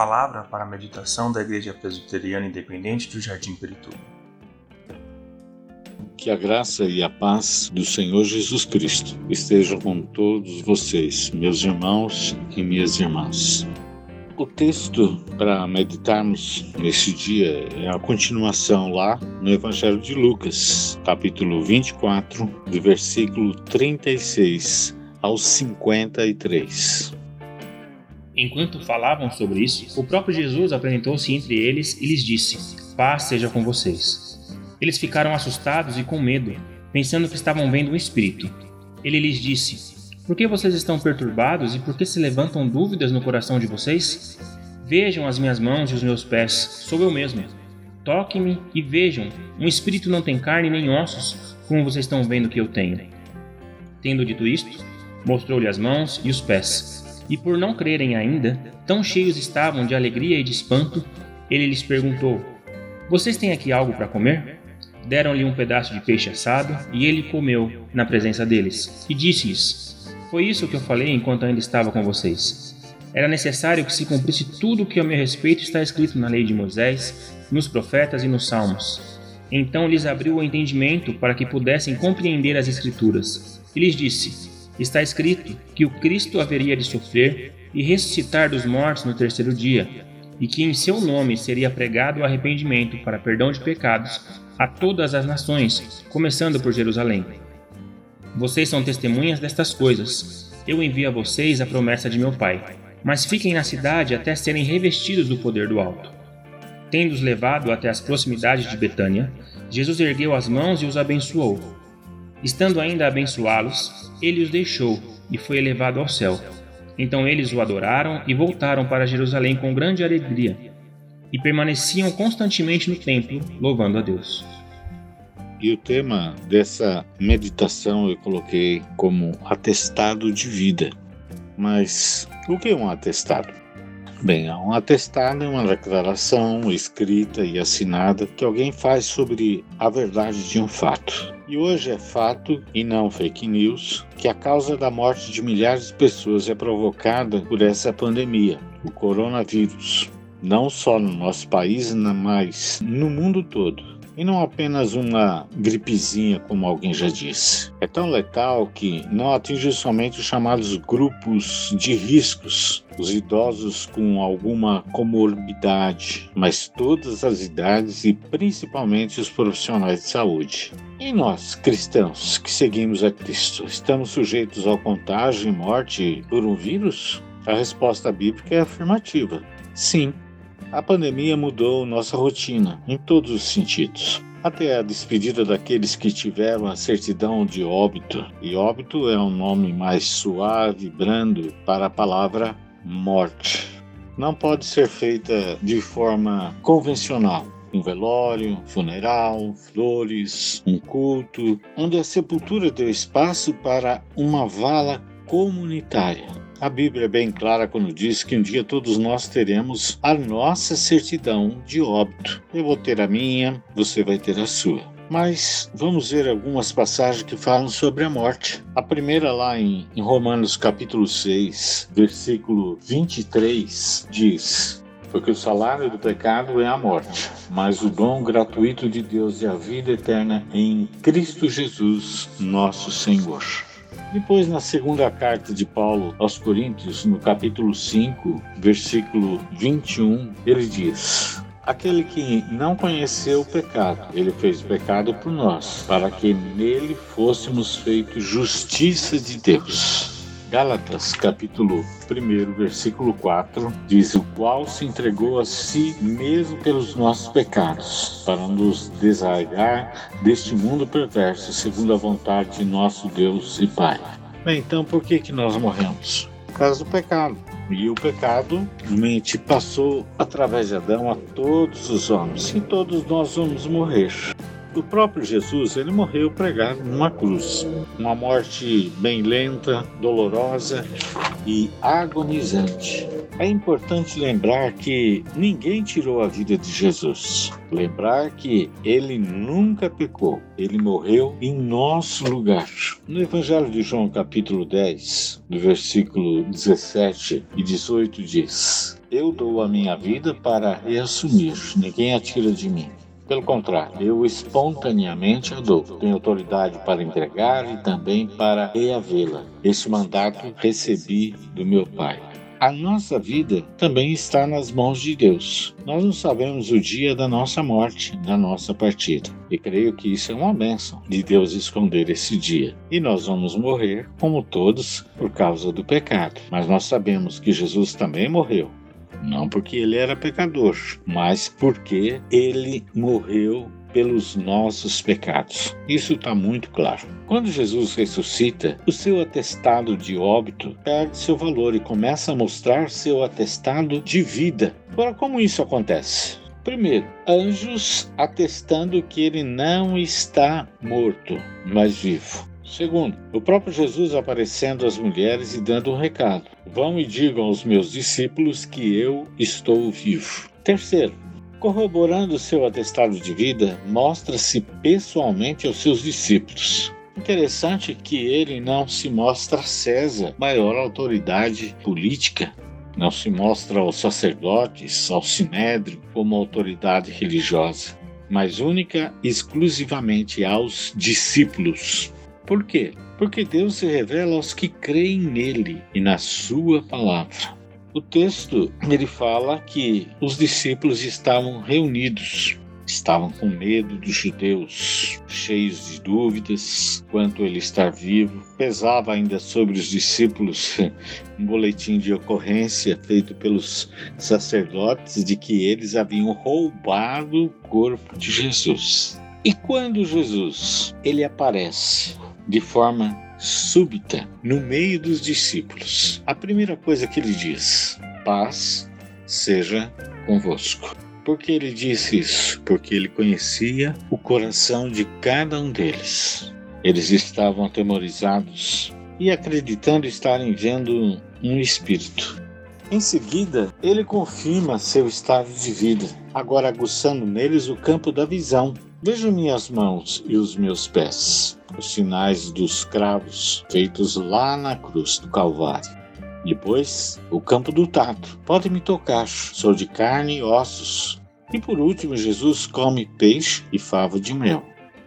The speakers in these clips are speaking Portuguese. palavra para a meditação da Igreja Presbiteriana Independente do Jardim Perituba. Que a graça e a paz do Senhor Jesus Cristo estejam com todos vocês, meus irmãos e minhas irmãs. O texto para meditarmos neste dia é a continuação lá no Evangelho de Lucas, capítulo 24, do versículo 36 ao 53. Enquanto falavam sobre isso, o próprio Jesus apresentou-se entre eles e lhes disse: "Paz seja com vocês." Eles ficaram assustados e com medo, pensando que estavam vendo um espírito. Ele lhes disse: "Por que vocês estão perturbados e por que se levantam dúvidas no coração de vocês? Vejam as minhas mãos e os meus pés, sou eu mesmo. Toquem-me e vejam, um espírito não tem carne nem ossos, como vocês estão vendo que eu tenho." Tendo dito isto, mostrou-lhe as mãos e os pés. E por não crerem ainda, tão cheios estavam de alegria e de espanto, ele lhes perguntou: "Vocês têm aqui algo para comer?" Deram-lhe um pedaço de peixe assado e ele comeu na presença deles e disse-lhes: "Foi isso que eu falei enquanto ainda estava com vocês. Era necessário que se cumprisse tudo o que a meu respeito está escrito na Lei de Moisés, nos Profetas e nos Salmos." Então lhes abriu o entendimento para que pudessem compreender as Escrituras. E lhes disse: "Está escrito que o Cristo haveria de sofrer e ressuscitar dos mortos no terceiro dia, e que em seu nome seria pregado o arrependimento para perdão de pecados a todas as nações, começando por Jerusalém. Vocês são testemunhas destas coisas. Eu envio a vocês a promessa de meu Pai, mas fiquem na cidade até serem revestidos do poder do alto." Tendo-os levado até as proximidades de Betânia, Jesus ergueu as mãos e os abençoou. Estando ainda a abençoá-los, ele os deixou e foi elevado ao céu. Então eles o adoraram e voltaram para Jerusalém com grande alegria, e permaneciam constantemente no templo, louvando a Deus. E o tema dessa meditação eu coloquei como atestado de vida. Mas o que é um atestado? Bem, um atestado é uma declaração escrita e assinada que alguém faz sobre a verdade de um fato. E hoje é fato, e não fake news, que a causa da morte de milhares de pessoas é provocada por essa pandemia, o coronavírus. Não só no nosso país, mas no mundo todo. E não apenas uma gripezinha, como alguém já disse. É tão letal que não atinge somente os chamados grupos de riscos, os idosos com alguma comorbidade, mas todas as idades e principalmente os profissionais de saúde. E nós, cristãos, que seguimos a Cristo, estamos sujeitos ao contágio e morte por um vírus? A resposta bíblica é afirmativa. Sim. A pandemia mudou nossa rotina, em todos os sentidos. Até a despedida daqueles que tiveram a certidão de óbito. E óbito é um nome mais suave, brando, para a palavra morte. Não pode ser feita de forma convencional. Um velório, funeral, flores, um culto, onde a sepultura deu espaço para uma vala comunitária. A Bíblia é bem clara quando diz que um dia todos nós teremos a nossa certidão de óbito. Eu vou ter a minha, você vai ter a sua. Mas vamos ver algumas passagens que falam sobre a morte. A primeira lá em Romanos capítulo 6, versículo 23, diz: "Porque o salário do pecado é a morte, mas o dom gratuito de Deus é a vida eterna em Cristo Jesus, nosso Senhor." Depois, na segunda carta de Paulo aos Coríntios, no capítulo 5, versículo 21, ele diz: "Aquele que não conheceu o pecado, ele fez o pecado por nós, para que nele fôssemos feitos justiça de Deus." Gálatas, capítulo 1, versículo 4, diz: "O qual se entregou a si mesmo pelos nossos pecados, para nos desargar deste mundo perverso, segundo a vontade de nosso Deus e Pai." Bem, então por que nós morremos? Por causa do pecado. E o pecado realmente passou através de Adão a todos os homens, e todos nós vamos morrer. do próprio Jesus, ele morreu pregado numa cruz. Uma morte bem lenta, dolorosa e agonizante. É importante lembrar que ninguém tirou a vida de Jesus. Lembrar que ele nunca pecou. Ele morreu em nosso lugar. No Evangelho de João, capítulo 10, no versículo 17 e 18, diz: eu dou a minha vida para reassumir. Ninguém a tira de mim. Pelo contrário, eu espontaneamente a dou. Tenho autoridade para entregar e também para reavê-la. Este mandato recebi do meu Pai. A nossa vida também está nas mãos de Deus. Nós não sabemos o dia da nossa morte, da nossa partida. E creio que isso é uma bênção de Deus esconder esse dia. E nós vamos morrer, como todos, por causa do pecado. Mas nós sabemos que Jesus também morreu. Não porque ele era pecador, mas porque ele morreu pelos nossos pecados. Isso está muito claro. Quando Jesus ressuscita, o seu atestado de óbito perde seu valor e começa a mostrar seu atestado de vida. Agora, como isso acontece? Primeiro, anjos atestando que ele não está morto, mas vivo. Segundo, o próprio Jesus aparecendo às mulheres e dando um recado. Vão e digam aos meus discípulos que eu estou vivo. Terceiro, corroborando seu atestado de vida, mostra-se pessoalmente aos seus discípulos. Interessante que ele não se mostra a César, maior autoridade política. Não se mostra aos sacerdotes, ao sinédrio, como autoridade religiosa. Mas única e exclusivamente aos discípulos. Por quê? Porque Deus se revela aos que creem nele e na sua palavra. O texto, ele fala que os discípulos estavam reunidos, estavam com medo dos judeus, cheios de dúvidas quanto ele está vivo. Pesava ainda sobre os discípulos um boletim de ocorrência feito pelos sacerdotes de que eles haviam roubado o corpo de Jesus. E quando Jesus, ele aparece de forma súbita no meio dos discípulos, a primeira coisa que ele diz: paz seja convosco. Por que ele disse isso? Porque ele conhecia o coração de cada um deles. Eles estavam atemorizados e acreditando estarem vendo um espírito. Em seguida, ele confirma seu estado de vida, agora aguçando neles o campo da visão. Vejo minhas mãos e os meus pés, os sinais dos cravos feitos lá na cruz do Calvário. Depois, o campo do tato. Pode me tocar, sou de carne e ossos. E por último, Jesus come peixe e favo de mel.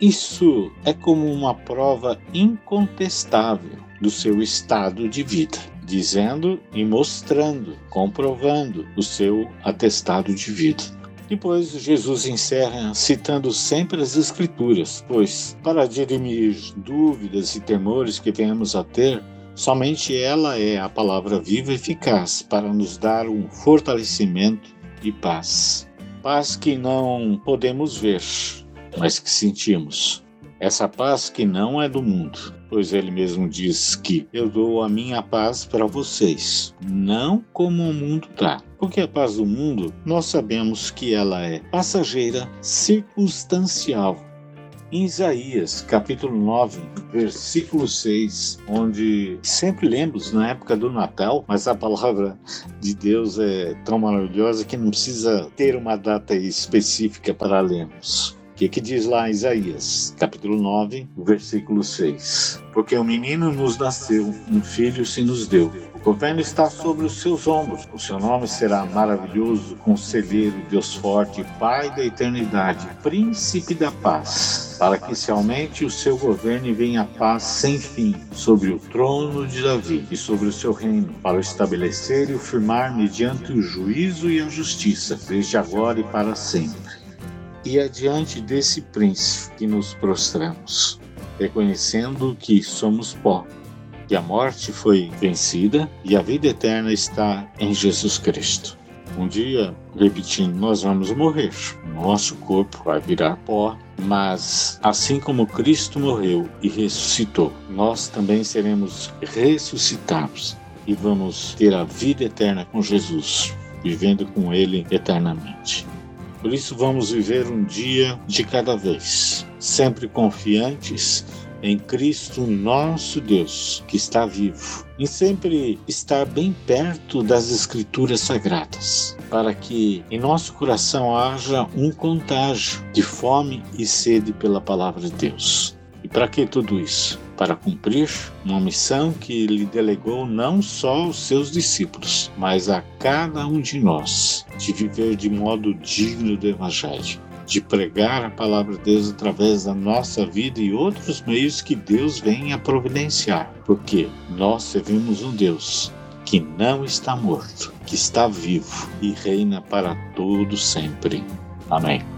Isso é como uma prova incontestável do seu estado de vida, dizendo e mostrando, comprovando o seu atestado de vida. Depois, Jesus encerra citando sempre as Escrituras, pois, para dirimir dúvidas e temores que venhamos a ter, somente ela é a palavra viva e eficaz para nos dar um fortalecimento e paz. Paz que não podemos ver, mas que sentimos. Essa paz que não é do mundo, pois ele mesmo diz que eu dou a minha paz para vocês, não como o mundo dá. Porque a paz do mundo, nós sabemos que ela é passageira, circunstancial. Em Isaías, capítulo 9, versículo 6, onde sempre lemos na época do Natal, mas a palavra de Deus é tão maravilhosa que não precisa ter uma data específica para lermos. O que diz lá Isaías, capítulo 9, versículo 6? Porque um menino nos nasceu, um filho se nos deu. O governo está sobre os seus ombros. O seu nome será maravilhoso, conselheiro, Deus forte, Pai da eternidade, Príncipe da paz. Para que se aumente o seu governo e venha a paz sem fim sobre o trono de Davi e sobre o seu reino, para o estabelecer e o firmar mediante o juízo e a justiça, desde agora e para sempre. E adiante desse príncipe que nos prostramos, reconhecendo que somos pó, que a morte foi vencida e a vida eterna está em Jesus Cristo. Um dia, repetindo, nós vamos morrer. Nosso corpo vai virar pó, mas assim como Cristo morreu e ressuscitou, nós também seremos ressuscitados e vamos ter a vida eterna com Jesus, vivendo com Ele eternamente. Por isso vamos viver um dia de cada vez, sempre confiantes em Cristo nosso Deus, que está vivo, e sempre estar bem perto das Escrituras Sagradas, para que em nosso coração haja um contágio de fome e sede pela Palavra de Deus. E para que tudo isso? Para cumprir uma missão que ele delegou não só aos seus discípulos, mas a cada um de nós, de viver de modo digno do Evangelho, de pregar a Palavra de Deus através da nossa vida e outros meios que Deus vem a providenciar. Porque nós servimos um Deus que não está morto, que está vivo e reina para todo sempre. Amém.